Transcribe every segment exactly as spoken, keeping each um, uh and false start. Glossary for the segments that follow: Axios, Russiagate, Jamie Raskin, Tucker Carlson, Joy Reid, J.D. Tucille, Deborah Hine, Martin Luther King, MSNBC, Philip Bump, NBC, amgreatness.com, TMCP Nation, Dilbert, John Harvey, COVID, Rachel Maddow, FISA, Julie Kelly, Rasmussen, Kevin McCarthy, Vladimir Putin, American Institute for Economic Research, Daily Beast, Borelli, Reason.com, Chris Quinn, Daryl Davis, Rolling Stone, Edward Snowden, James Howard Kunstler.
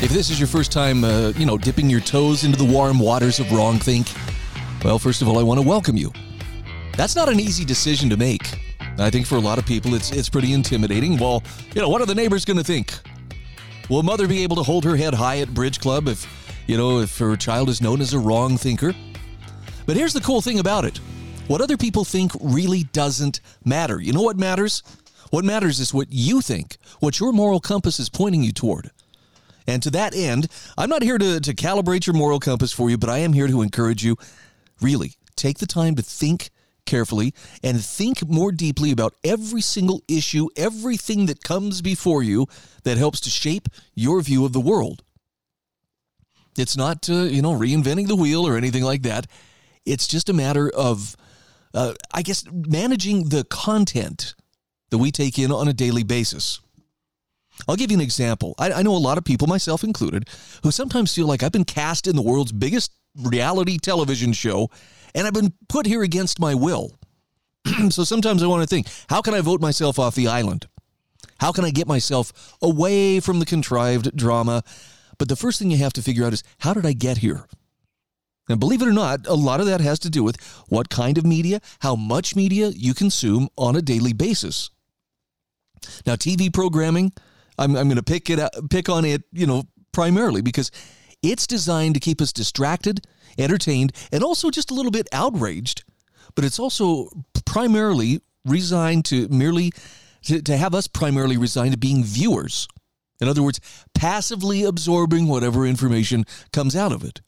If this is your first time, uh, you know, dipping your toes into the warm waters of wrongthink, well, first of all, I want to welcome you. That's not an easy decision to make. I think for a lot of people, it's it's pretty intimidating. Well, you know, what are the neighbors going to think? Will mother be able to hold her head high at Bridge Club if, you know, if her child is known as a wrong thinker? But here's the cool thing about it. What other people think really doesn't matter. You know what matters? What matters is what you think, what your moral compass is pointing you toward. And to that end, I'm not here to, to calibrate your moral compass for you, but I am here to encourage you, really, take the time to think carefully and think more deeply about every single issue, everything that comes before you that helps to shape your view of the world. It's not, uh, you know, reinventing the wheel or anything like that. It's just a matter of, uh, I guess, managing the content that we take in on a daily basis. I'll give you an example. I, I know a lot of people, myself included, who sometimes feel like I've been cast in the world's biggest reality television show, and I've been put here against my will. So sometimes I want to think, how can I vote myself off the island? How can I get myself away from the contrived drama? But the first thing you have to figure out is, how did I get here? And believe it or not, a lot of that has to do with what kind of media, how much media you consume on a daily basis. Now, T V programming, I'm, I'm going to pick it up, pick on it, you know, primarily because it's designed to keep us distracted, entertained, and also just a little bit outraged. But it's also primarily resigned to merely to, to have us primarily resigned to being viewers. In other words, passively absorbing whatever information comes out of it.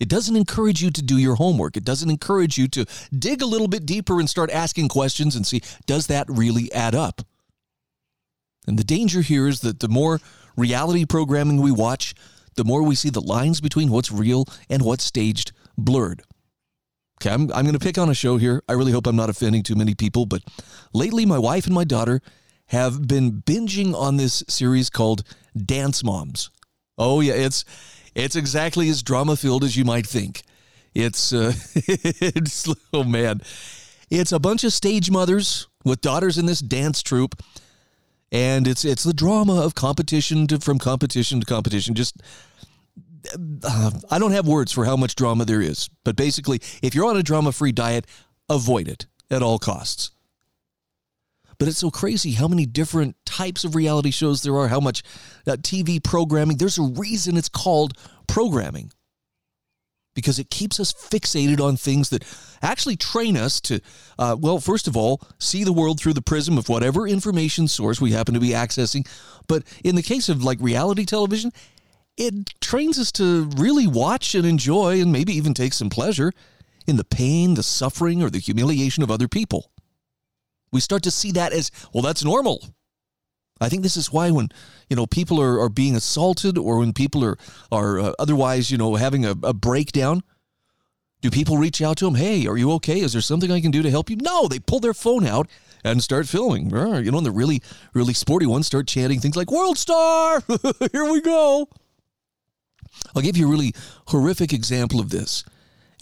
It doesn't encourage you to do your homework. It doesn't encourage you to dig a little bit deeper and start asking questions and see, does that really add up? And the danger here is that the more reality programming we watch, the more we see the lines between what's real and what's staged blurred. Okay, I'm, I'm going to pick on a show here. I really hope I'm not offending too many people, but lately my wife and my daughter have been binging on this series called Dance Moms. Oh yeah, it's it's exactly as drama-filled as you might think. It's, uh, it's, oh man, it's a bunch of stage mothers with daughters in this dance troupe. And it's it's the drama of competition to, from competition to competition. Just, uh, I don't have words for how much drama there is. But basically, if you're on a drama-free diet, avoid it at all costs. But it's so crazy how many different types of reality shows there are, how much uh, T V programming. There's a reason it's called programming. Because it keeps us fixated on things that actually train us to, uh, well, first of all, see the world through the prism of whatever information source we happen to be accessing. But in the case of like reality television, it trains us to really watch and enjoy and maybe even take some pleasure in the pain, the suffering, or the humiliation of other people. We start to see that as, well, that's normal. I think this is why when, you know, people are, are being assaulted or when people are, are uh, otherwise, you know, having a, a breakdown, do people reach out to them? Hey, are you okay? Is there something I can do to help you? No, they pull their phone out and start filming. You know, and the really, really sporty ones start chanting things like, World Star, here we go. I'll give you a really horrific example of this.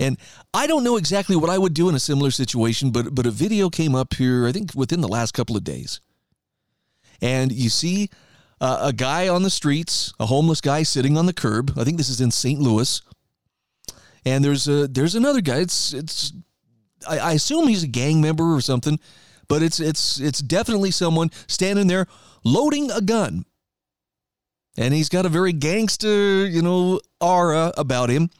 And I don't know exactly what I would do in a similar situation, but but a video came up here, I think within the last couple of days. And you see uh, a guy on the streets, a homeless guy sitting on the curb. I think this is in Saint Louis. And there's a there's another guy. It's it's I, I assume he's a gang member or something, but it's it's it's definitely someone standing there loading a gun. And he's got a very gangster, you know, aura about him.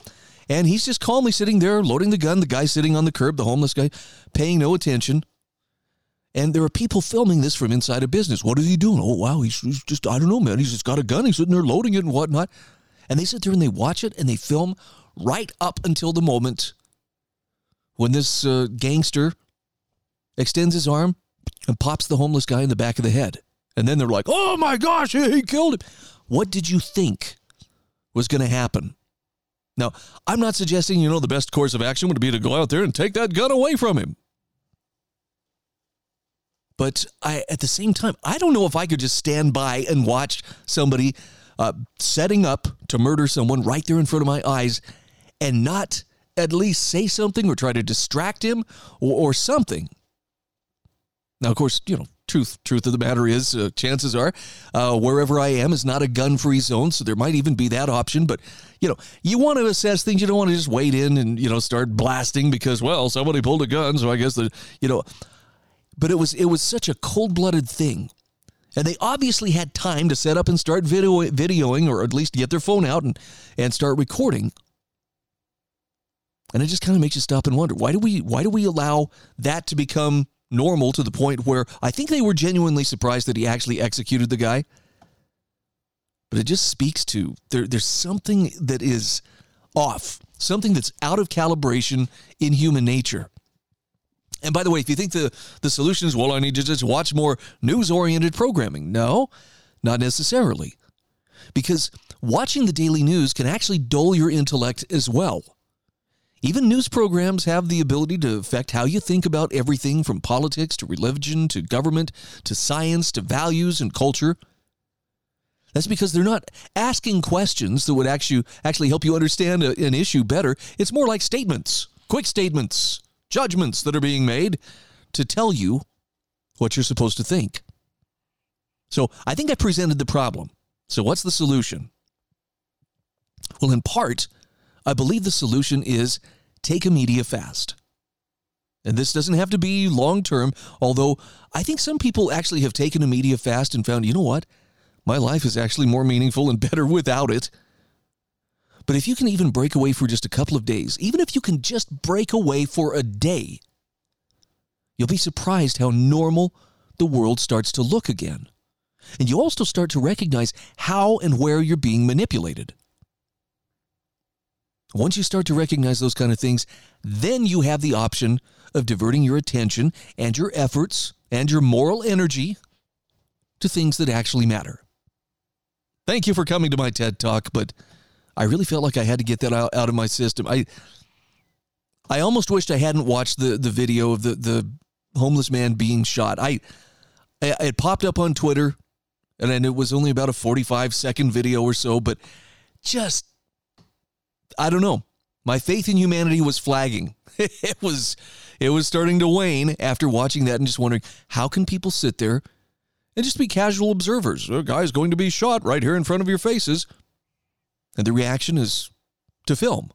And he's just calmly sitting there loading the gun. The guy sitting on the curb, the homeless guy, paying no attention. And there are people filming this from inside a business. What is he doing? Oh, wow, he's, he's just, I don't know, man. He's just got a gun. He's sitting there loading it and whatnot. And they sit there and they watch it and they film right up until the moment when this uh, gangster extends his arm and pops the homeless guy in the back of the head. And then they're like, oh, my gosh, he, he killed him. What did you think was going to happen? Now, I'm not suggesting, you know, the best course of action would be to go out there and take that gun away from him. But I, at the same time, I don't know if I could just stand by and watch somebody uh, setting up to murder someone right there in front of my eyes and not at least say something or try to distract him or, or something. Now, of course, you know, truth truth of the matter is, uh, chances are, uh, wherever I am is not a gun-free zone, so there might even be that option. But, you know, you want to assess things. You don't want to just wade in and, you know, start blasting because, well, somebody pulled a gun, so I guess, the you know. But it was it was such a cold-blooded thing. And they obviously had time to set up and start video, videoing or at least get their phone out and, and start recording. And it just kind of makes you stop and wonder, why do we why do we allow that to become normal to the point where I think they were genuinely surprised that he actually executed the guy? But it just speaks to there, there's something that is off, something that's out of calibration in human nature. And by the way, if you think the, the solution is, well, I need to just watch more news-oriented programming. No, not necessarily. Because watching the daily news can actually dull your intellect as well. Even news programs have the ability to affect how you think about everything from politics to religion to government to science to values and culture. That's because they're not asking questions that would actually, actually help you understand a, an issue better. It's more like statements, quick statements, judgments that are being made to tell you what you're supposed to think. So I think I presented the problem. So what's the solution? Well, in part, I believe the solution is take a media fast. And this doesn't have to be long-term, although I think some people actually have taken a media fast and found, you know what? My life is actually more meaningful and better without it. But if you can even break away for just a couple of days, even if you can just break away for a day, you'll be surprised how normal the world starts to look again. And you also start to recognize how and where you're being manipulated. Once you start to recognize those kind of things, then you have the option of diverting your attention and your efforts and your moral energy to things that actually matter. Thank you for coming to my TED Talk, but I really felt like I had to get that out, out of my system. I I almost wished I hadn't watched the, the video of the, the homeless man being shot. I, I It popped up on Twitter, and, and it was only about a forty-five second video or so, but just... I don't know. My faith in humanity was flagging. It was it was starting to wane after watching that and just wondering, how can people sit there and just be casual observers? A guy's going to be shot right here in front of your faces. And the reaction is to film.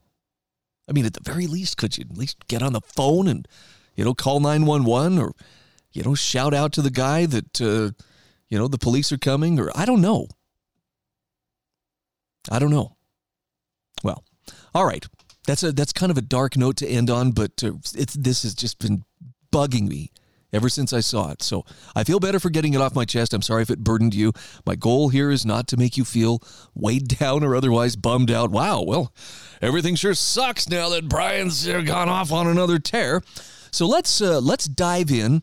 I mean, at the very least, could you at least get on the phone and, you know, call nine one one or, you know, shout out to the guy that, uh, you know, the police are coming or I don't know. I don't know. Well. All right, that's a that's kind of a dark note to end on, but uh, it's, this has just been bugging me ever since I saw it. So I feel better for getting it off my chest. I'm sorry if it burdened you. My goal here is not to make you feel weighed down or otherwise bummed out. Wow, well, everything sure sucks now that Brian's gone off on another tear. So let's uh, let's dive in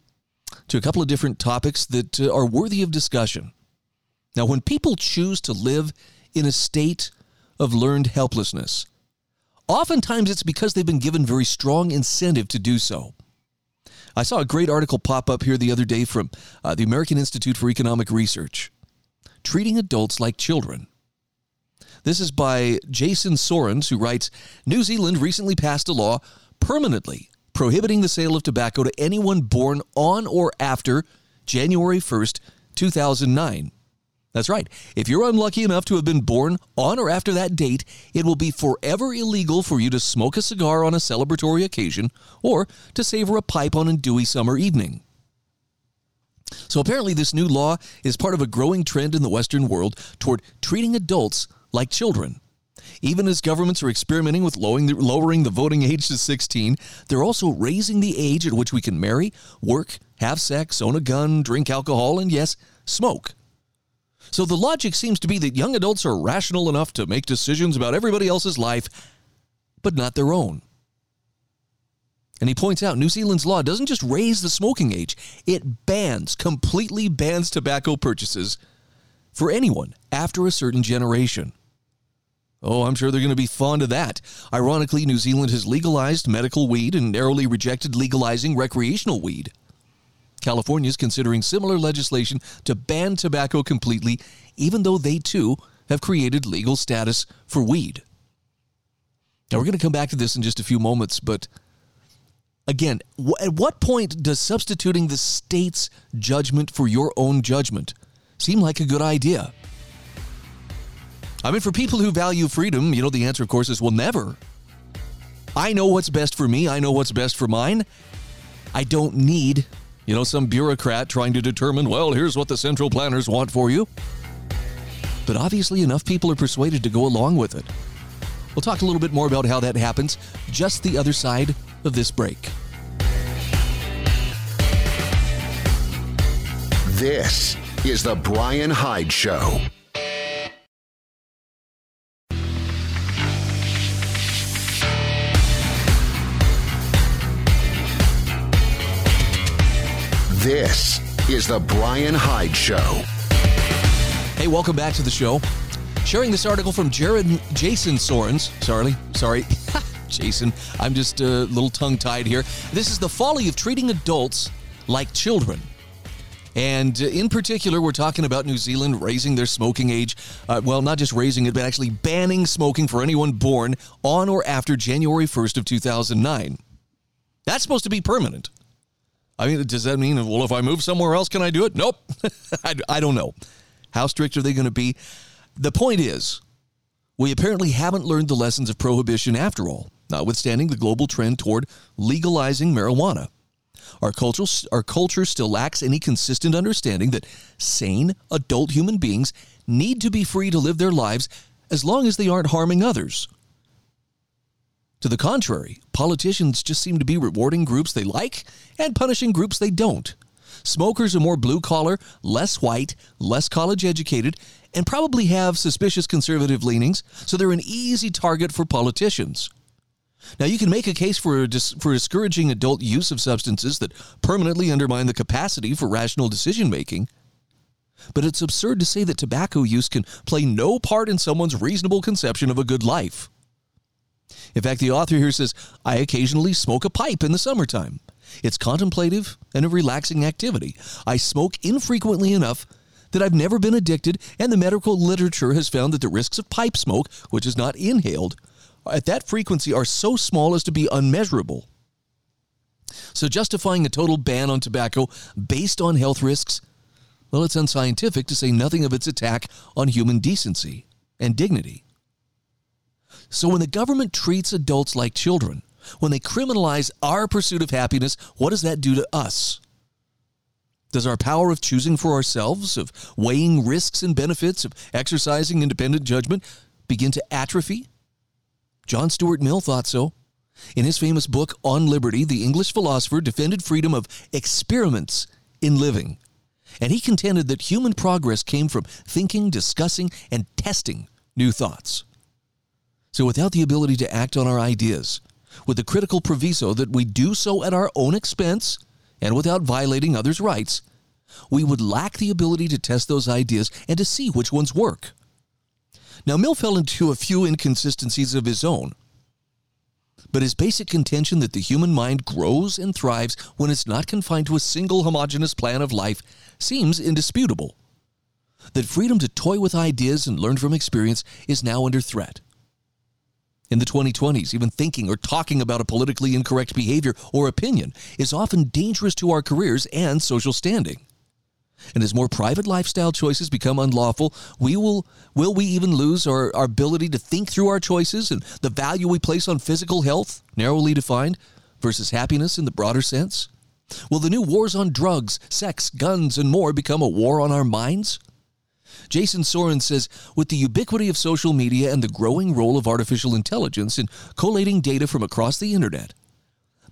to a couple of different topics that uh, are worthy of discussion. Now, when people choose to live in a state of learned helplessness, oftentimes it's because they've been given very strong incentive to do so. I saw a great article pop up here the other day from uh, the American Institute for Economic Research, Treating Adults Like Children. This is by Jason Sorens, who writes, New Zealand recently passed a law permanently prohibiting the sale of tobacco to anyone born on or after January first, two thousand nine. That's right. If you're unlucky enough to have been born on or after that date, it will be forever illegal for you to smoke a cigar on a celebratory occasion or to savor a pipe on a dewy summer evening. So apparently this new law is part of a growing trend in the Western world toward treating adults like children. Even as governments are experimenting with lowering the voting age to sixteen, they're also raising the age at which we can marry, work, have sex, own a gun, drink alcohol, and yes, smoke. So the logic seems to be that young adults are rational enough to make decisions about everybody else's life, but not their own. And he points out New Zealand's law doesn't just raise the smoking age. It bans, completely bans tobacco purchases for anyone after a certain generation. Oh, I'm sure they're going to be fond of that. Ironically, New Zealand has legalized medical weed and narrowly rejected legalizing recreational weed. California is considering similar legislation to ban tobacco completely, even though they too have created legal status for weed. Now, we're going to come back to this in just a few moments, but again, w- at what point does substituting the state's judgment for your own judgment seem like a good idea? I mean, for people who value freedom, you know, the answer, of course, is, well, never. I know what's best for me. I know what's best for mine. I don't need, you know, some bureaucrat trying to determine, well, here's what the central planners want for you. But obviously, enough people are persuaded to go along with it. We'll talk a little bit more about how that happens, just the other side of this break. This is The Brian Hyde Show. This is The Brian Hyde Show. Hey, welcome back to the show. Sharing this article from Jared, Jason Sorens. Sorry, sorry, Jason. I'm just a little tongue-tied here. This is the folly of treating adults like children. And in particular, we're talking about New Zealand raising their smoking age. Uh, well, not just raising it, but actually banning smoking for anyone born on or after January first of two thousand nine. That's supposed to be permanent. I mean, does that mean, well, if I move somewhere else, can I do it? Nope. I, I don't know. How strict are they going to be? The point is, we apparently haven't learned the lessons of prohibition after all, notwithstanding the global trend toward legalizing marijuana. Our culture, our culture still lacks any consistent understanding that sane, adult human beings need to be free to live their lives as long as they aren't harming others. To the contrary, politicians just seem to be rewarding groups they like and punishing groups they don't. Smokers are more blue-collar, less white, less college-educated, and probably have suspicious conservative leanings, so they're an easy target for politicians. Now, you can make a case for dis- for discouraging adult use of substances that permanently undermine the capacity for rational decision-making, but it's absurd to say that tobacco use can play no part in someone's reasonable conception of a good life. In fact, the author here says, I occasionally smoke a pipe in the summertime. It's contemplative and a relaxing activity. I smoke infrequently enough that I've never been addicted, and the medical literature has found that the risks of pipe smoke, which is not inhaled, at that frequency are so small as to be unmeasurable. So justifying a total ban on tobacco based on health risks, well, it's unscientific, to say nothing of its attack on human decency and dignity. So when the government treats adults like children, when they criminalize our pursuit of happiness, what does that do to us? Does our power of choosing for ourselves, of weighing risks and benefits, of exercising independent judgment, begin to atrophy? John Stuart Mill thought so. In his famous book, On Liberty, the English philosopher defended freedom of experiments in living. And he contended that human progress came from thinking, discussing, and testing new thoughts. So without the ability to act on our ideas, with the critical proviso that we do so at our own expense and without violating others' rights, we would lack the ability to test those ideas and to see which ones work. Now, Mill fell into a few inconsistencies of his own, but his basic contention that the human mind grows and thrives when it's not confined to a single homogeneous plan of life seems indisputable. That freedom to toy with ideas and learn from experience is now under threat. In the twenty twenties, even thinking or talking about a politically incorrect behavior or opinion is often dangerous to our careers and social standing. And as more private lifestyle choices become unlawful, we will will we even lose our, our ability to think through our choices and the value we place on physical health, narrowly defined, versus happiness in the broader sense? Will the new wars on drugs, sex, guns, and more become a war on our minds? Jason Sorens says, with the ubiquity of social media and the growing role of artificial intelligence in collating data from across the internet,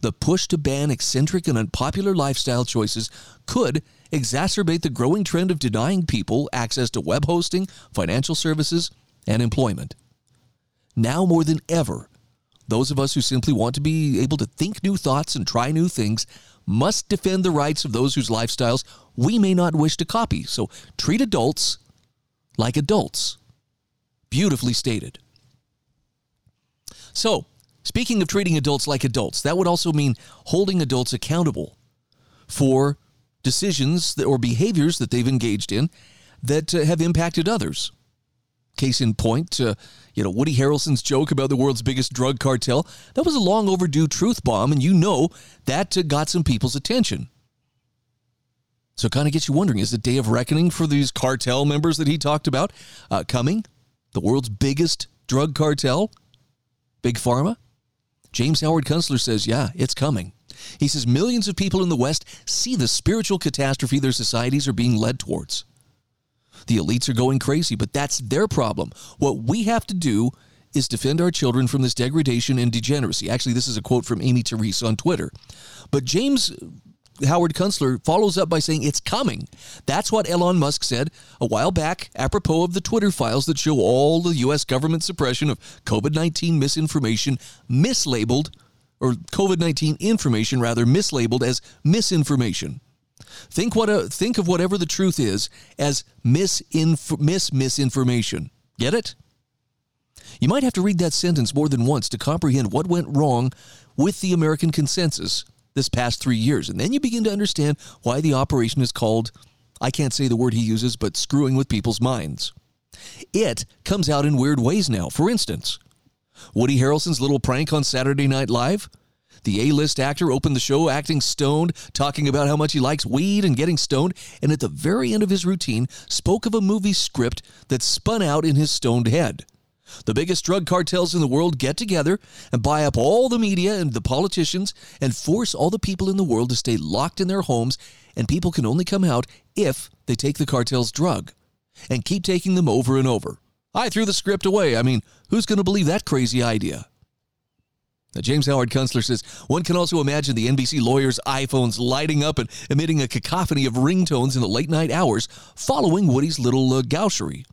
the push to ban eccentric and unpopular lifestyle choices could exacerbate the growing trend of denying people access to web hosting, financial services, and employment. Now more than ever, those of us who simply want to be able to think new thoughts and try new things must defend the rights of those whose lifestyles we may not wish to copy. So treat adults like adults. Beautifully stated. So, speaking of treating adults like adults, that would also mean holding adults accountable for decisions that, or behaviors that they've engaged in that uh, have impacted others. Case in point, uh, you know, Woody Harrelson's joke about the world's biggest drug cartel, that was a long overdue truth bomb, and you know that uh, got some people's attention. So it kind of gets you wondering, is the day of reckoning for these cartel members that he talked about uh, coming? The world's biggest drug cartel? Big Pharma? James Howard Kunstler says, yeah, it's coming. He says millions of people in the West see the spiritual catastrophe their societies are being led towards. The elites are going crazy, but that's their problem. What we have to do is defend our children from this degradation and degeneracy. Actually, this is a quote from Amy Therese on Twitter. But James Howard Kunstler follows up by saying it's coming. That's what Elon Musk said a while back, apropos of the Twitter files that show all the U S government suppression of COVID nineteen misinformation mislabeled, or COVID nineteen information rather, mislabeled as misinformation. Think what a, think of whatever the truth is as misinf- mis- misinformation. Get it? You might have to read that sentence more than once to comprehend what went wrong with the American consensus this past three years. And then you begin to understand why the operation is called, I can't say the word he uses, but screwing with people's minds. It comes out in weird ways now. For instance, Woody Harrelson's little prank on Saturday Night Live. The A-list actor opened the show acting stoned, talking about how much he likes weed and getting stoned, and at the very end of his routine, spoke of a movie script that spun out in his stoned head. The biggest drug cartels in the world get together and buy up all the media and the politicians and force all the people in the world to stay locked in their homes, and people can only come out if they take the cartel's drug and keep taking them over and over. I threw the script away. I mean, who's going to believe that crazy idea? Now, James Howard Kunstler says, one can also imagine the N B C lawyers' iPhones lighting up and emitting a cacophony of ringtones in the late-night hours following Woody's little uh, gaucherie.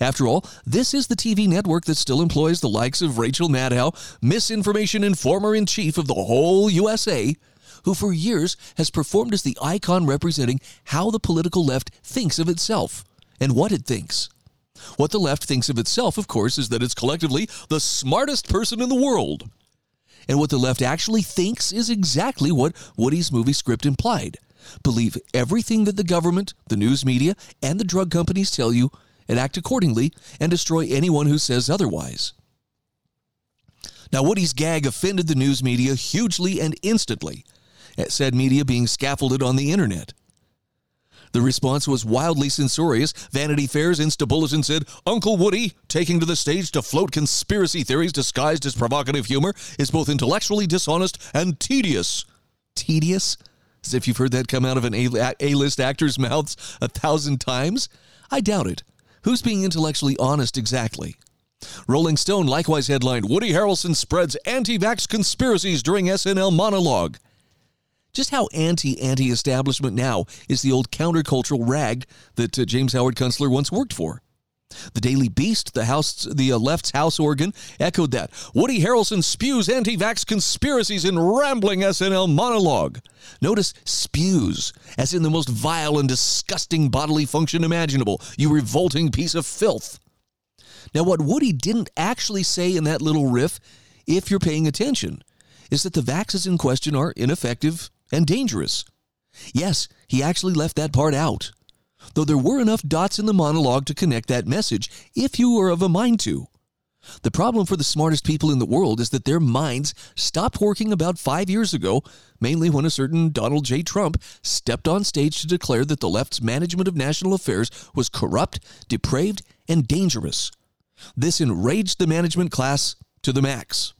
After all, this is the T V network that still employs the likes of Rachel Maddow, misinformation informer-in-chief of the whole U S A, who for years has performed as the icon representing how the political left thinks of itself and what it thinks. What the left thinks of itself, of course, is that it's collectively the smartest person in the world. And what the left actually thinks is exactly what Woody's movie script implied. Believe everything that the government, the news media, and the drug companies tell you, and act accordingly, and destroy anyone who says otherwise. Now, Woody's gag offended the news media hugely and instantly, said media being scaffolded on the internet. The response was wildly censorious. Vanity Fair's Insta Bulletin said, Uncle Woody, taking to the stage to float conspiracy theories disguised as provocative humor, is both intellectually dishonest and tedious. Tedious? As if you've heard that come out of an A-list actor's mouths a thousand times? I doubt it. Who's being intellectually honest exactly? Rolling Stone likewise headlined, Woody Harrelson spreads anti-vax conspiracies during S N L monologue. Just how anti-anti-establishment now is the old countercultural rag that uh, James Howard Kunstler once worked for. The Daily Beast, the house, the uh, left's house organ, echoed that. Woody Harrelson spews anti-vax conspiracies in rambling S N L monologue. Notice spews, as in the most vile and disgusting bodily function imaginable, you revolting piece of filth. Now, what Woody didn't actually say in that little riff, if you're paying attention, is that the vaxes in question are ineffective and dangerous. Yes, he actually left that part out, though there were enough dots in the monologue to connect that message if you were of a mind to. The problem for the smartest people in the world is that their minds stopped working about five years ago, mainly when a certain Donald J. Trump stepped on stage to declare that the left's management of national affairs was corrupt, depraved, and dangerous. This enraged the management class to the max.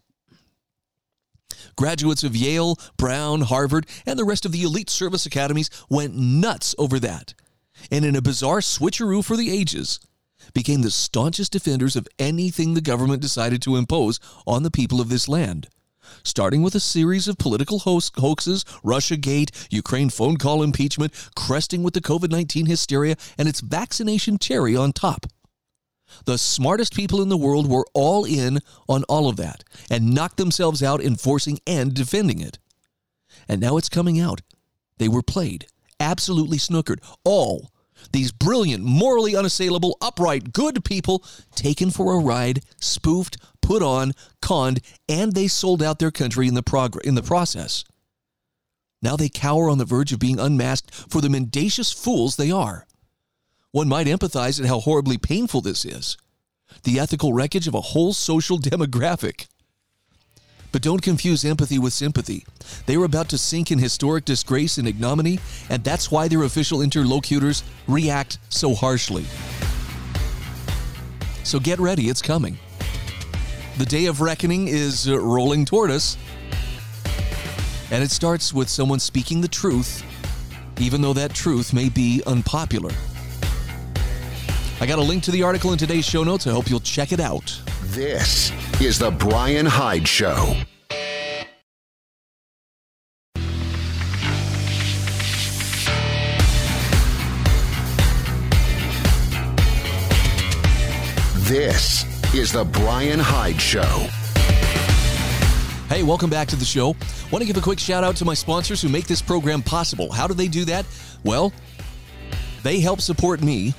Graduates of Yale, Brown, Harvard, and the rest of the elite service academies went nuts over that, and in a bizarre switcheroo for the ages, became the staunchest defenders of anything the government decided to impose on the people of this land, starting with a series of political hoax- hoaxes, Russiagate, Ukraine phone call impeachment, cresting with the COVID nineteen hysteria and its vaccination cherry on top. The smartest people in the world were all in on all of that and knocked themselves out enforcing and defending it. And now it's coming out. They were played, absolutely snookered. All these brilliant, morally unassailable, upright, good people taken for a ride, spoofed, put on, conned, and they sold out their country in the prog- in the process. Now they cower on the verge of being unmasked for the mendacious fools they are. One might empathize at how horribly painful this is, the ethical wreckage of a whole social demographic. But don't confuse empathy with sympathy. They are about to sink in historic disgrace and ignominy, and that's why their official interlocutors react so harshly. So get ready, it's coming. The day of reckoning is rolling toward us. And it starts with someone speaking the truth, even though that truth may be unpopular. I got a link to the article in today's show notes. I hope you'll check it out. This is The Brian Hyde Show. This is The Brian Hyde Show. Hey, welcome back to the show. Want to give a quick shout out to my sponsors who make this program possible. How do they do that? Well, they help support me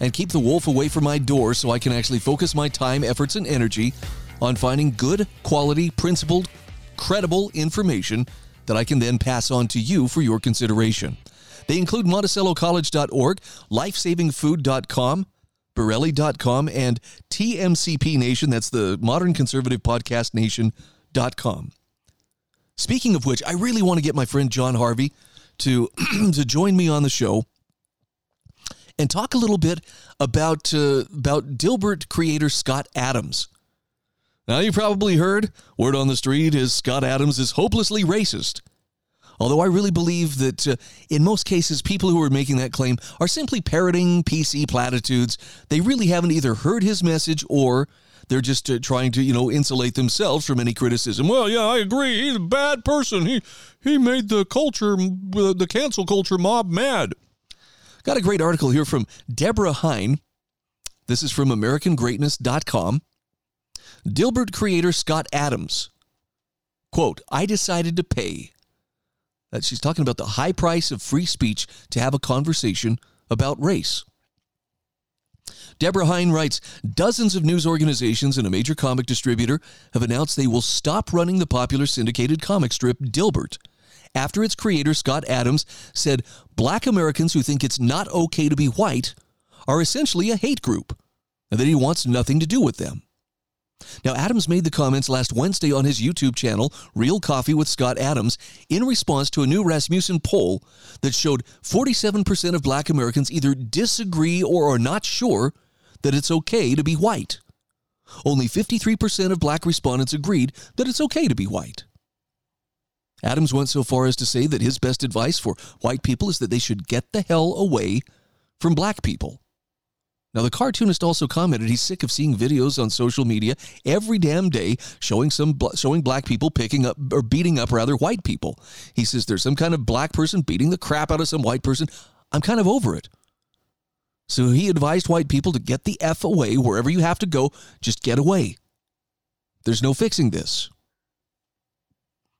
and keep the wolf away from my door so I can actually focus my time, efforts, and energy on finding good, quality, principled, credible information that I can then pass on to you for your consideration. They include Monticello College dot org, Life Saving Food dot com, Borelli dot com, and T M C P Nation, that's the Modern Conservative Podcast Nation dot com. Speaking of which, I really want to get my friend John Harvey to, to join me on the show and talk a little bit about, uh, about Dilbert creator Scott Adams. Now, you probably heard, word on the street is Scott Adams is hopelessly racist. Although I really believe that uh, in most cases, people who are making that claim are simply parroting P C platitudes. They really haven't either heard his message or they're just uh, trying to, you know, insulate themselves from any criticism. Well, yeah, I agree. He's a bad person. He he made the culture, uh, the cancel culture mob mad. Got a great article here from Deborah Hine. This is from American Greatness dot com. Dilbert creator Scott Adams. Quote, I decided to pay. She's talking about the high price of free speech to have a conversation about race. Deborah Hine writes, dozens of news organizations and a major comic distributor have announced they will stop running the popular syndicated comic strip Dilbert after its creator, Scott Adams, said black Americans who think it's not okay to be white are essentially a hate group and that he wants nothing to do with them. Now, Adams made the comments last Wednesday on his YouTube channel, Real Coffee with Scott Adams, in response to a new Rasmussen poll that showed forty-seven percent of black Americans either disagree or are not sure that it's okay to be white. Only fifty-three percent of black respondents agreed that it's okay to be white. Adams went so far as to say that his best advice for white people is that they should get the hell away from black people. Now, the cartoonist also commented he's sick of seeing videos on social media every damn day showing some showing black people picking up or beating up rather white people. He says there's some kind of black person beating the crap out of some white person. I'm kind of over it. So he advised white people to get the F away wherever you have to go. Just get away. There's no fixing this.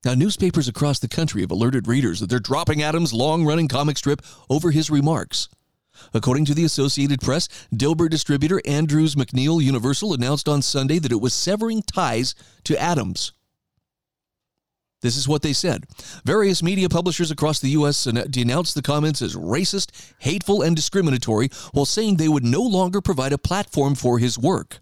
Now, newspapers across the country have alerted readers that they're dropping Adams' long-running comic strip over his remarks. According to the Associated Press, Dilbert distributor Andrews McNeil Universal announced on Sunday that it was severing ties to Adams. This is what they said. Various media publishers across the U S denounced the comments as racist, hateful, and discriminatory, while saying they would no longer provide a platform for his work.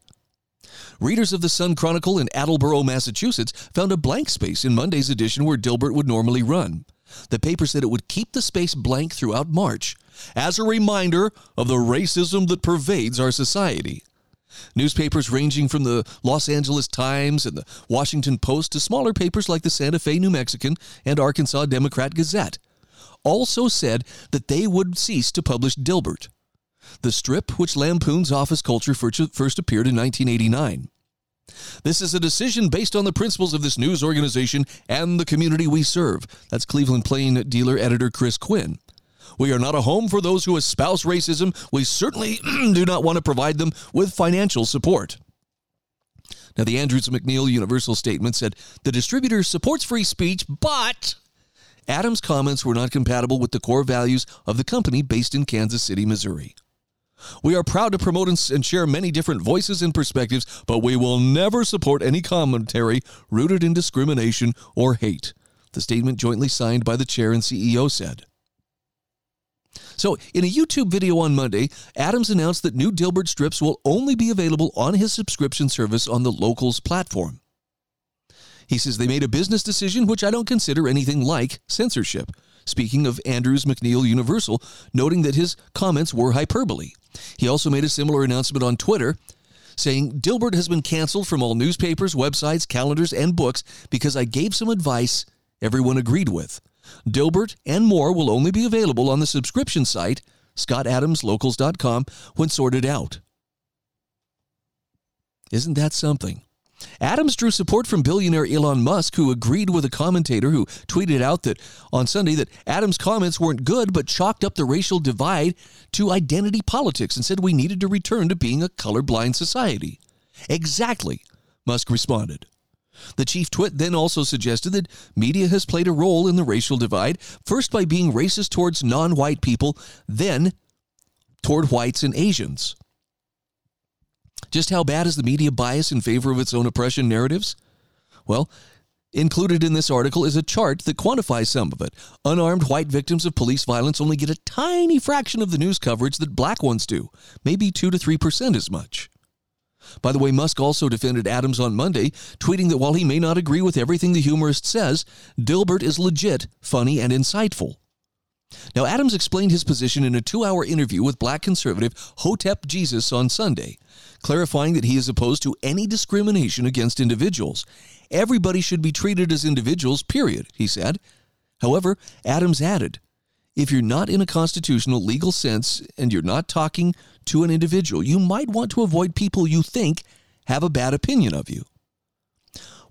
Readers of the Sun Chronicle in Attleboro, Massachusetts, found a blank space in Monday's edition where Dilbert would normally run. The paper said it would keep the space blank throughout March, as a reminder of the racism that pervades our society. Newspapers ranging from the Los Angeles Times and the Washington Post to smaller papers like the Santa Fe New Mexican and Arkansas Democrat Gazette also said that they would cease to publish Dilbert, the strip which lampoons office culture first appeared in nineteen eighty-nine. This is a decision based on the principles of this news organization and the community we serve. That's Cleveland Plain Dealer editor Chris Quinn. We are not a home for those who espouse racism. We certainly do not want to provide them with financial support. Now, the Andrews McNeil Universal statement said the distributor supports free speech, but Adams' comments were not compatible with the core values of the company based in Kansas City, Missouri. We are proud to promote and share many different voices and perspectives, but we will never support any commentary rooted in discrimination or hate, the statement jointly signed by the chair and C E O said. So, in a YouTube video on Monday, Adams announced that new Dilbert strips will only be available on his subscription service on the Locals platform. He says they made a business decision which I don't consider anything like censorship. Speaking of Andrews McNeil Universal, noting that his comments were hyperbole. He also made a similar announcement on Twitter, saying, Dilbert has been canceled from all newspapers, websites, calendars, and books because I gave some advice everyone agreed with. Dilbert and more will only be available on the subscription site, Scott Adams Locals dot com, when sorted out. Isn't that something? Adams drew support from billionaire Elon Musk, who agreed with a commentator who tweeted out that on Sunday that Adams' comments weren't good, but chalked up the racial divide to identity politics and said we needed to return to being a colorblind society. Exactly, Musk responded. The chief twit then also suggested that media has played a role in the racial divide, first by being racist towards non-white people, then toward whites and Asians. Just how bad is the media bias in favor of its own oppression narratives? Well, included in this article is a chart that quantifies some of it. Unarmed white victims of police violence only get a tiny fraction of the news coverage that black ones do, maybe two to three percent as much. By the way, Musk also defended Adams on Monday, tweeting that while he may not agree with everything the humorist says, Dilbert is legit, funny, and insightful. Now, Adams explained his position in a two-hour interview with black conservative Hotep Jesus on Sunday, clarifying that he is opposed to any discrimination against individuals. Everybody should be treated as individuals, period, he said. However, Adams added, if you're not in a constitutional legal sense and you're not talking to an individual, you might want to avoid people you think have a bad opinion of you.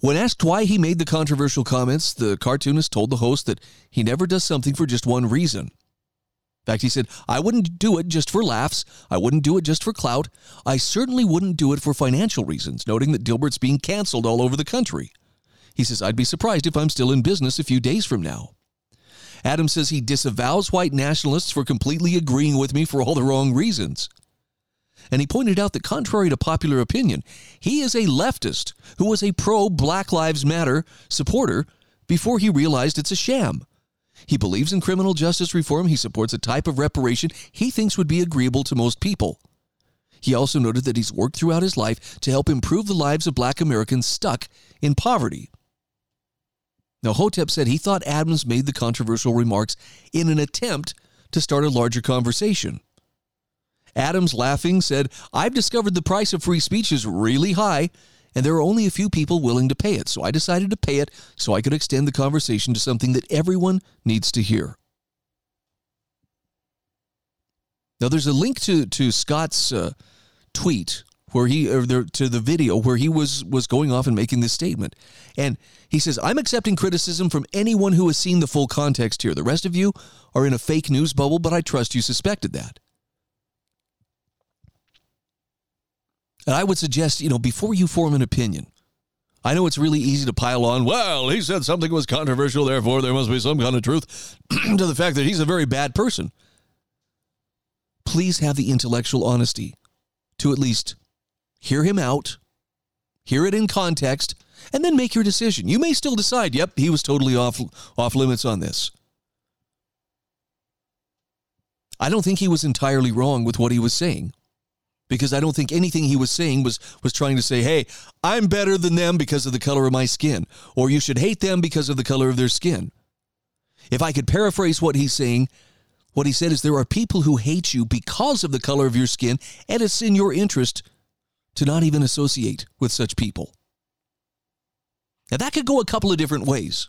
When asked why he made the controversial comments, the cartoonist told the host that he never does something for just one reason. In fact, he said, I wouldn't do it just for laughs. I wouldn't do it just for clout. I certainly wouldn't do it for financial reasons, noting that Dilbert's being canceled all over the country. He says, I'd be surprised if I'm still in business a few days from now. Adams says he disavows white nationalists for completely agreeing with me for all the wrong reasons. And he pointed out that contrary to popular opinion, he is a leftist who was a pro-Black Lives Matter supporter before he realized it's a sham. He believes in criminal justice reform. He supports a type of reparation he thinks would be agreeable to most people. He also noted that he's worked throughout his life to help improve the lives of black Americans stuck in poverty. Now, Hotep said he thought Adams made the controversial remarks in an attempt to start a larger conversation. Adams, laughing, said, I've discovered the price of free speech is really high, and there are only a few people willing to pay it, so I decided to pay it so I could extend the conversation to something that everyone needs to hear. Now, there's a link to, to Scott's uh, tweet, where he or the, to the video where he was, was going off and making this statement. And he says, I'm accepting criticism from anyone who has seen the full context here. The rest of you are in a fake news bubble, but I trust you suspected that. And I would suggest, you know, before you form an opinion, I know it's really easy to pile on, well, he said something was controversial, therefore there must be some kind of truth to the fact that he's a very bad person. Please have the intellectual honesty to at least hear him out, hear it in context, and then make your decision. You may still decide, yep, he was totally off, off limits on this. I don't think he was entirely wrong with what he was saying, because I don't think anything he was saying was, was trying to say, hey, I'm better than them because of the color of my skin, or you should hate them because of the color of their skin. If I could paraphrase what he's saying, what he said is there are people who hate you because of the color of your skin, and it's in your interest to not even associate with such people. Now, that could go a couple of different ways.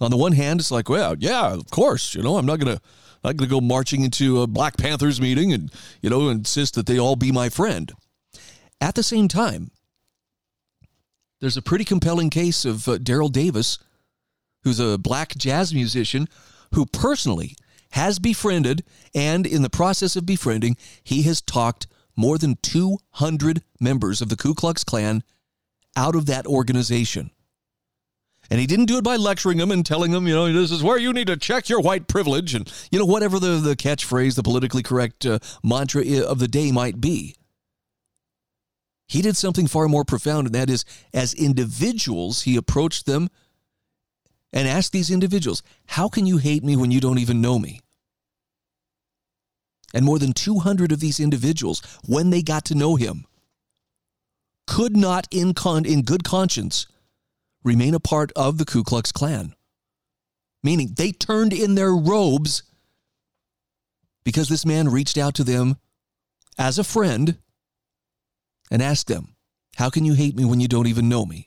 On the one hand, it's like, well, yeah, of course, you know, I'm not going to, I'm going to go marching into a Black Panthers meeting and, you know, insist that they all be my friend. At the same time, there's a pretty compelling case of uh, Daryl Davis, who's a black jazz musician who personally has befriended, and in the process of befriending, he has talked more than two hundred members of the Ku Klux Klan out of that organization. And he didn't do it by lecturing them and telling them, you know, this is where you need to check your white privilege and, you know, whatever the, the catchphrase, the politically correct uh, mantra of the day might be. He did something far more profound, and that is, as individuals, he approached them and asked these individuals, how can you hate me when you don't even know me? And more than two hundred of these individuals, when they got to know him, could not in, con- in good conscience remain a part of the Ku Klux Klan. Meaning they turned in their robes because this man reached out to them as a friend and asked them, how can you hate me when you don't even know me?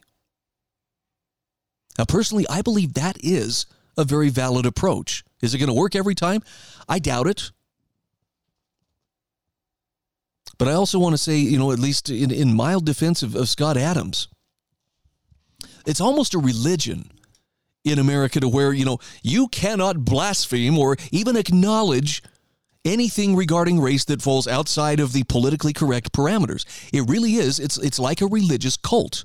Now, personally, I believe that is a very valid approach. Is it going to work every time? I doubt it. But I also want to say, you know, at least in, in mild defense of, of Scott Adams, it's almost a religion in America to where, you know, you cannot blaspheme or even acknowledge anything regarding race that falls outside of the politically correct parameters. It really is. It's it's like a religious cult.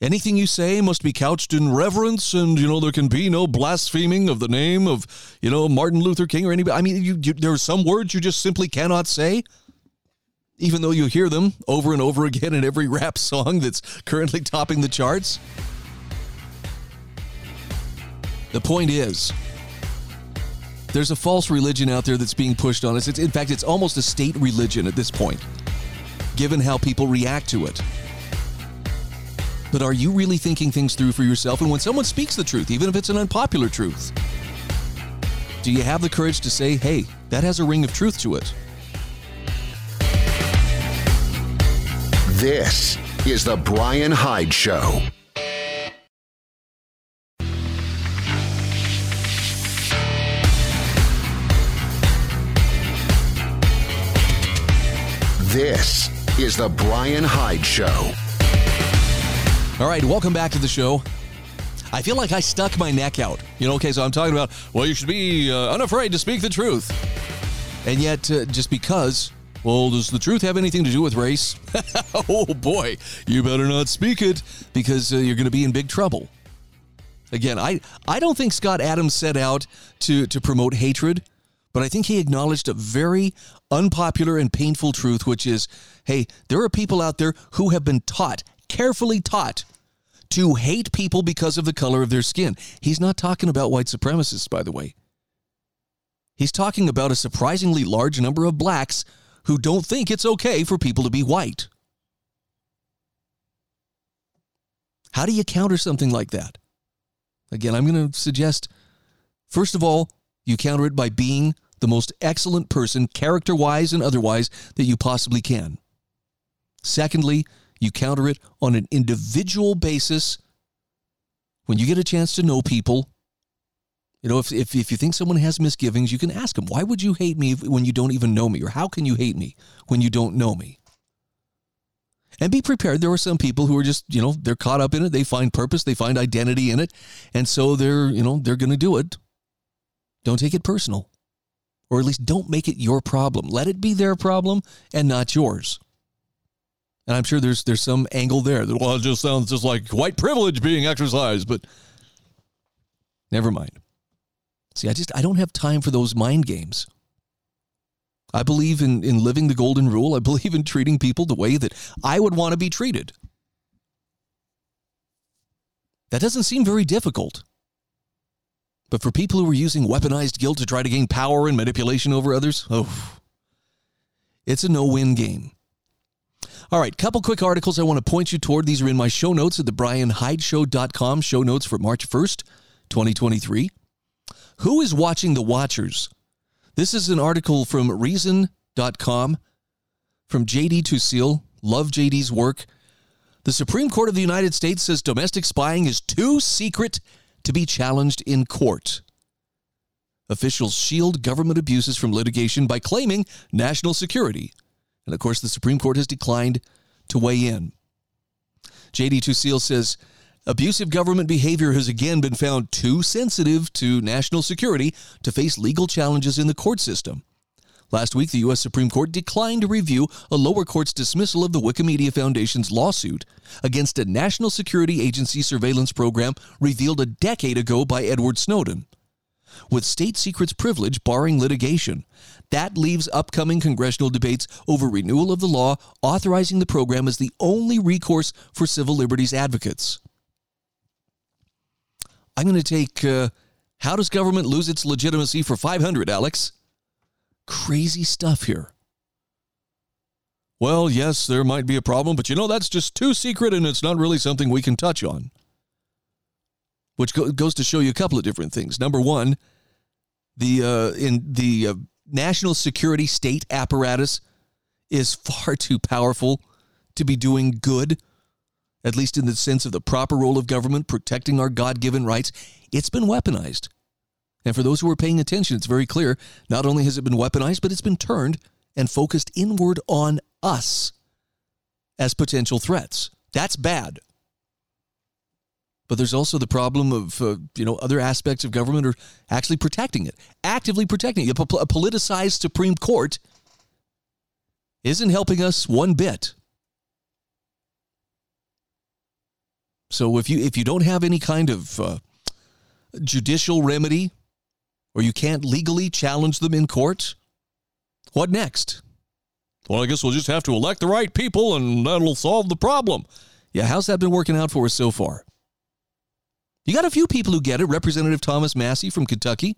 Anything you say must be couched in reverence, and, you know, there can be no blaspheming of the name of, you know, Martin Luther King or anybody. I mean, you, you, there are some words you just simply cannot say, even though you hear them over and over again in every rap song that's currently topping the charts. The point is, there's a false religion out there that's being pushed on us. It's, in fact, it's almost a state religion at this point, given how people react to it. But are you really thinking things through for yourself? And when someone speaks the truth, even if it's an unpopular truth, do you have the courage to say, hey, that has a ring of truth to it? This is the Brian Hyde Show. This is the Brian Hyde Show. All right, welcome back to the show. I feel like I stuck my neck out. You know, okay, so I'm talking about, well, you should be uh, unafraid to speak the truth. And yet, uh, just because... well, does the truth have anything to do with race? Oh, boy, you better not speak it because uh, you're going to be in big trouble. Again, I, I don't think Scott Adams set out to, to promote hatred, but I think he acknowledged a very unpopular and painful truth, which is, hey, there are people out there who have been taught, carefully taught, to hate people because of the color of their skin. He's not talking about white supremacists, by the way. He's talking about a surprisingly large number of blacks who don't think it's okay for people to be white. How do you counter something like that? Again, I'm going to suggest, first of all, you counter it by being the most excellent person, character-wise and otherwise, that you possibly can. Secondly, you counter it on an individual basis. When you get a chance to know people, you know, if, if if you think someone has misgivings, you can ask them, why would you hate me when you don't even know me? Or how can you hate me when you don't know me? And be prepared. There are some people who are just, you know, they're caught up in it. They find purpose. They find identity in it. And so they're, you know, they're going to do it. Don't take it personal. Or at least don't make it your problem. Let it be their problem and not yours. And I'm sure there's there's some angle there that, well, it just sounds just like white privilege being exercised. But never mind. See, I just, I don't have time for those mind games. I believe in, in living the golden rule. I believe in treating people the way that I would want to be treated. That doesn't seem very difficult. But for people who are using weaponized guilt to try to gain power and manipulation over others, oh, it's a no-win game. All right, couple quick articles I want to point you toward. These are in my show notes at the brian hyde show dot com. Show notes for March first, twenty twenty-three. Who is watching the watchers? This is an article from Reason dot com from J D. Tucille. Love J D's work. The Supreme Court of the United States says domestic spying is too secret to be challenged in court. Officials shield government abuses from litigation by claiming national security. And, of course, the Supreme Court has declined to weigh in. J D. Tucille says, abusive government behavior has again been found too sensitive to national security to face legal challenges in the court system. Last week, the U S Supreme Court declined to review a lower court's dismissal of the Wikimedia Foundation's lawsuit against a National Security Agency surveillance program revealed a decade ago by Edward Snowden. With state secrets privilege barring litigation, that leaves upcoming congressional debates over renewal of the law authorizing the program as the only recourse for civil liberties advocates. I'm going to take uh, How Does Government Lose Its Legitimacy for five hundred, Alex? Crazy stuff here. Well, yes, there might be a problem, but you know, that's just too secret and it's not really something we can touch on. Which go- goes to show you a couple of different things. Number one, the uh, in the uh, national security state apparatus is far too powerful to be doing good, at least in the sense of the proper role of government, protecting our God-given rights. It's been weaponized. And for those who are paying attention, it's very clear, not only has it been weaponized, but it's been turned and focused inward on us as potential threats. That's bad. But there's also the problem of, uh, you know, other aspects of government are actually protecting it, actively protecting it. A politicized Supreme Court isn't helping us one bit. So if you if you don't have any kind of uh, judicial remedy, or you can't legally challenge them in court, what next? Well, I guess we'll just have to elect the right people and that'll solve the problem. Yeah, how's that been working out for us so far? You got a few people who get it. Representative Thomas Massie from Kentucky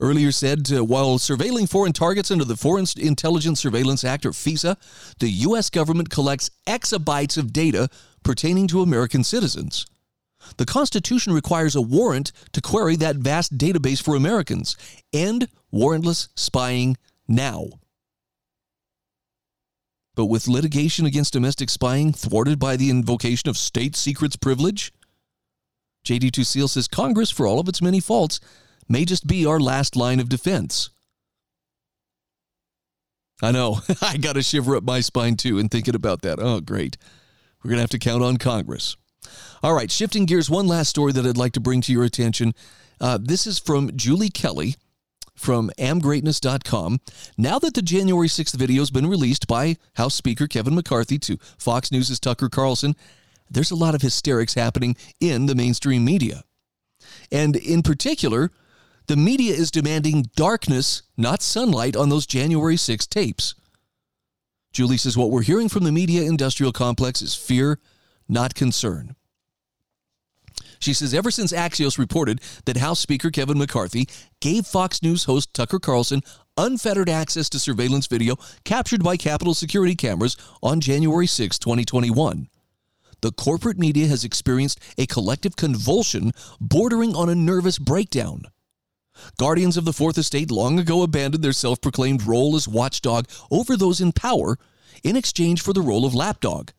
earlier said, uh, while surveilling foreign targets under the Foreign Intelligence Surveillance Act, or FISA, the U S government collects exabytes of data pertaining to American citizens. The Constitution requires a warrant to query that vast database for Americans. End warrantless spying now. But with litigation against domestic spying thwarted by the invocation of state secrets privilege, J D. Tucille says Congress, for all of its many faults, may just be our last line of defense. I know. I got a shiver up my spine, too, in thinking about that. Oh, great. We're going to have to count on Congress. All right, shifting gears, one last story that I'd like to bring to your attention. Uh, this is from Julie Kelly from am greatness dot com. Now that the January sixth video has been released by House Speaker Kevin McCarthy to Fox News' Tucker Carlson, there's a lot of hysterics happening in the mainstream media. And in particular, the media is demanding darkness, not sunlight, on those January sixth tapes. Julie says what we're hearing from the media industrial complex is fear, not concern. She says, ever since Axios reported that House Speaker Kevin McCarthy gave Fox News host Tucker Carlson unfettered access to surveillance video captured by Capitol security cameras on January sixth, twenty twenty-one, the corporate media has experienced a collective convulsion bordering on a nervous breakdown. Guardians of the Fourth Estate long ago abandoned their self-proclaimed role as watchdog over those in power in exchange for the role of lapdog.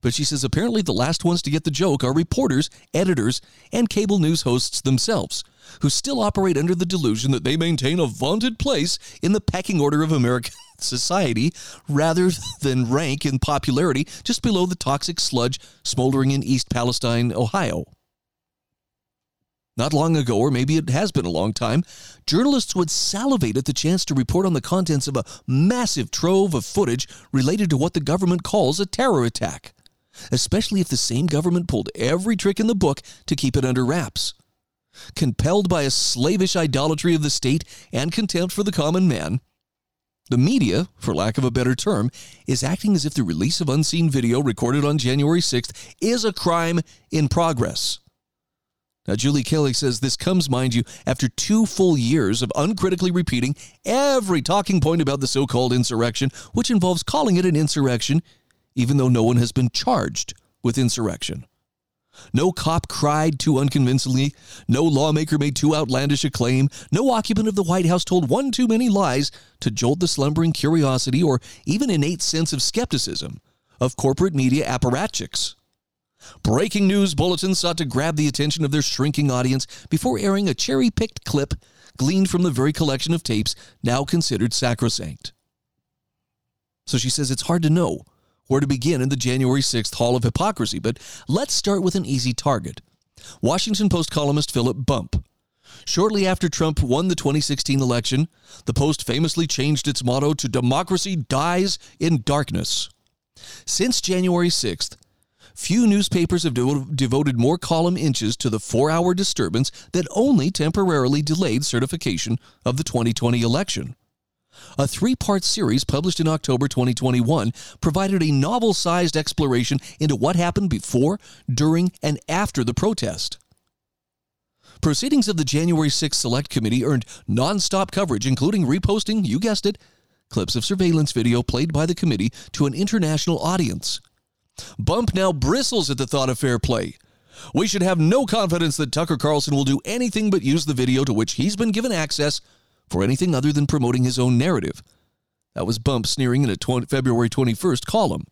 But she says apparently the last ones to get the joke are reporters, editors, and cable news hosts themselves, who still operate under the delusion that they maintain a vaunted place in the pecking order of American society rather than rank in popularity just below the toxic sludge smoldering in East Palestine, Ohio. Not long ago, or maybe it has been a long time, journalists would salivate at the chance to report on the contents of a massive trove of footage related to what the government calls a terror attack, especially if the same government pulled every trick in the book to keep it under wraps. Compelled by a slavish idolatry of the state and contempt for the common man, the media, for lack of a better term, is acting as if the release of unseen video recorded on January sixth is a crime in progress. Now, Julie Kelly says this comes, mind you, after two full years of uncritically repeating every talking point about the so-called insurrection, which involves calling it an insurrection, even though no one has been charged with insurrection. No cop cried too unconvincingly, no lawmaker made too outlandish a claim, no occupant of the White House told one too many lies to jolt the slumbering curiosity or even innate sense of skepticism of corporate media apparatchiks. Breaking news bulletins sought to grab the attention of their shrinking audience before airing a cherry-picked clip gleaned from the very collection of tapes now considered sacrosanct. So she says it's hard to know where to begin in the January sixth Hall of Hypocrisy, but let's start with an easy target. Washington Post columnist Philip Bump. Shortly after Trump won the twenty sixteen election, the Post famously changed its motto to "Democracy dies in darkness." Since January sixth, few newspapers have de- devoted more column inches to the four-hour disturbance that only temporarily delayed certification of the twenty twenty election. A three-part series published in October twenty twenty-one provided a novel-sized exploration into what happened before, during, and after the protest. Proceedings of the January sixth Select Committee earned nonstop coverage, including reposting, you guessed it, clips of surveillance video played by the committee to an international audience. Bump now bristles at the thought of fair play. We should have no confidence that Tucker Carlson will do anything but use the video to which he's been given access for anything other than promoting his own narrative. That was Bump sneering in a tw- February twenty-first column.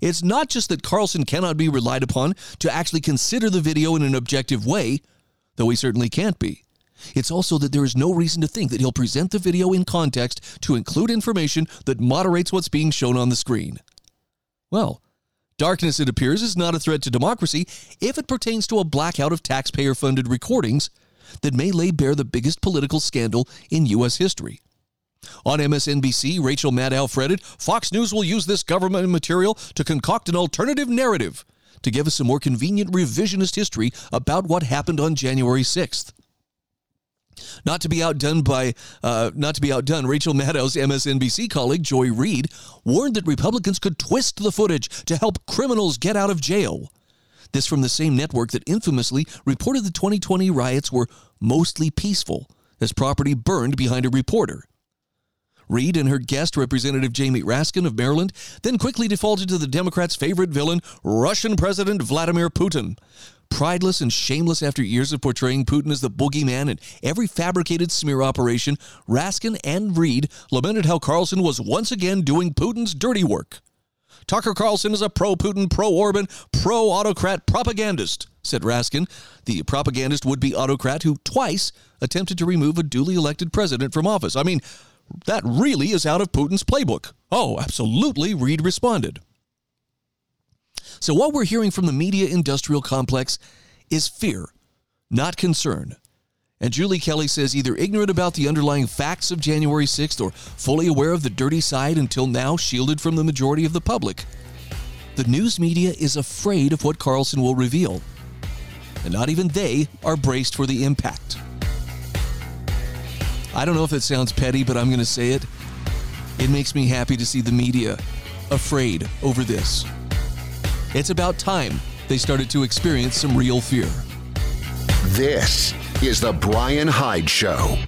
It's not just that Carlson cannot be relied upon to actually consider the video in an objective way, though he certainly can't be. It's also that there is no reason to think that he'll present the video in context to include information that moderates what's being shown on the screen. Well, darkness, it appears, is not a threat to democracy if it pertains to a blackout of taxpayer-funded recordings that may lay bare the biggest political scandal in U S history. On M S N B C, Rachel Maddow fretted, "Fox News will use this government material to concoct an alternative narrative to give us a more convenient revisionist history about what happened on January sixth. Not to be outdone by, uh, not to be outdone, Rachel Maddow's M S N B C colleague, Joy Reid, warned that Republicans could twist the footage to help criminals get out of jail. This from the same network that infamously reported the twenty twenty riots were mostly peaceful, as property burned behind a reporter. Reid and her guest, Representative Jamie Raskin of Maryland, then quickly defaulted to the Democrats' favorite villain, Russian President Vladimir Putin. Prideless and shameless after years of portraying Putin as the boogeyman in every fabricated smear operation, Raskin and Reid lamented how Carlson was once again doing Putin's dirty work. "Tucker Carlson is a pro-Putin, pro-Orban, pro-autocrat propagandist," said Raskin, the propagandist would-be autocrat who twice attempted to remove a duly elected president from office. I mean, that really is out of Putin's playbook. "Oh, absolutely," Reid responded. So what we're hearing from the media industrial complex is fear, not concern. And Julie Kelly says either ignorant about the underlying facts of January sixth or fully aware of the dirty side until now shielded from the majority of the public, the news media is afraid of what Carlson will reveal. And not even they are braced for the impact. I don't know if it sounds petty, but I'm going to say it. It makes me happy to see the media afraid over this. It's about time they started to experience some real fear. This is the Brian Hyde Show.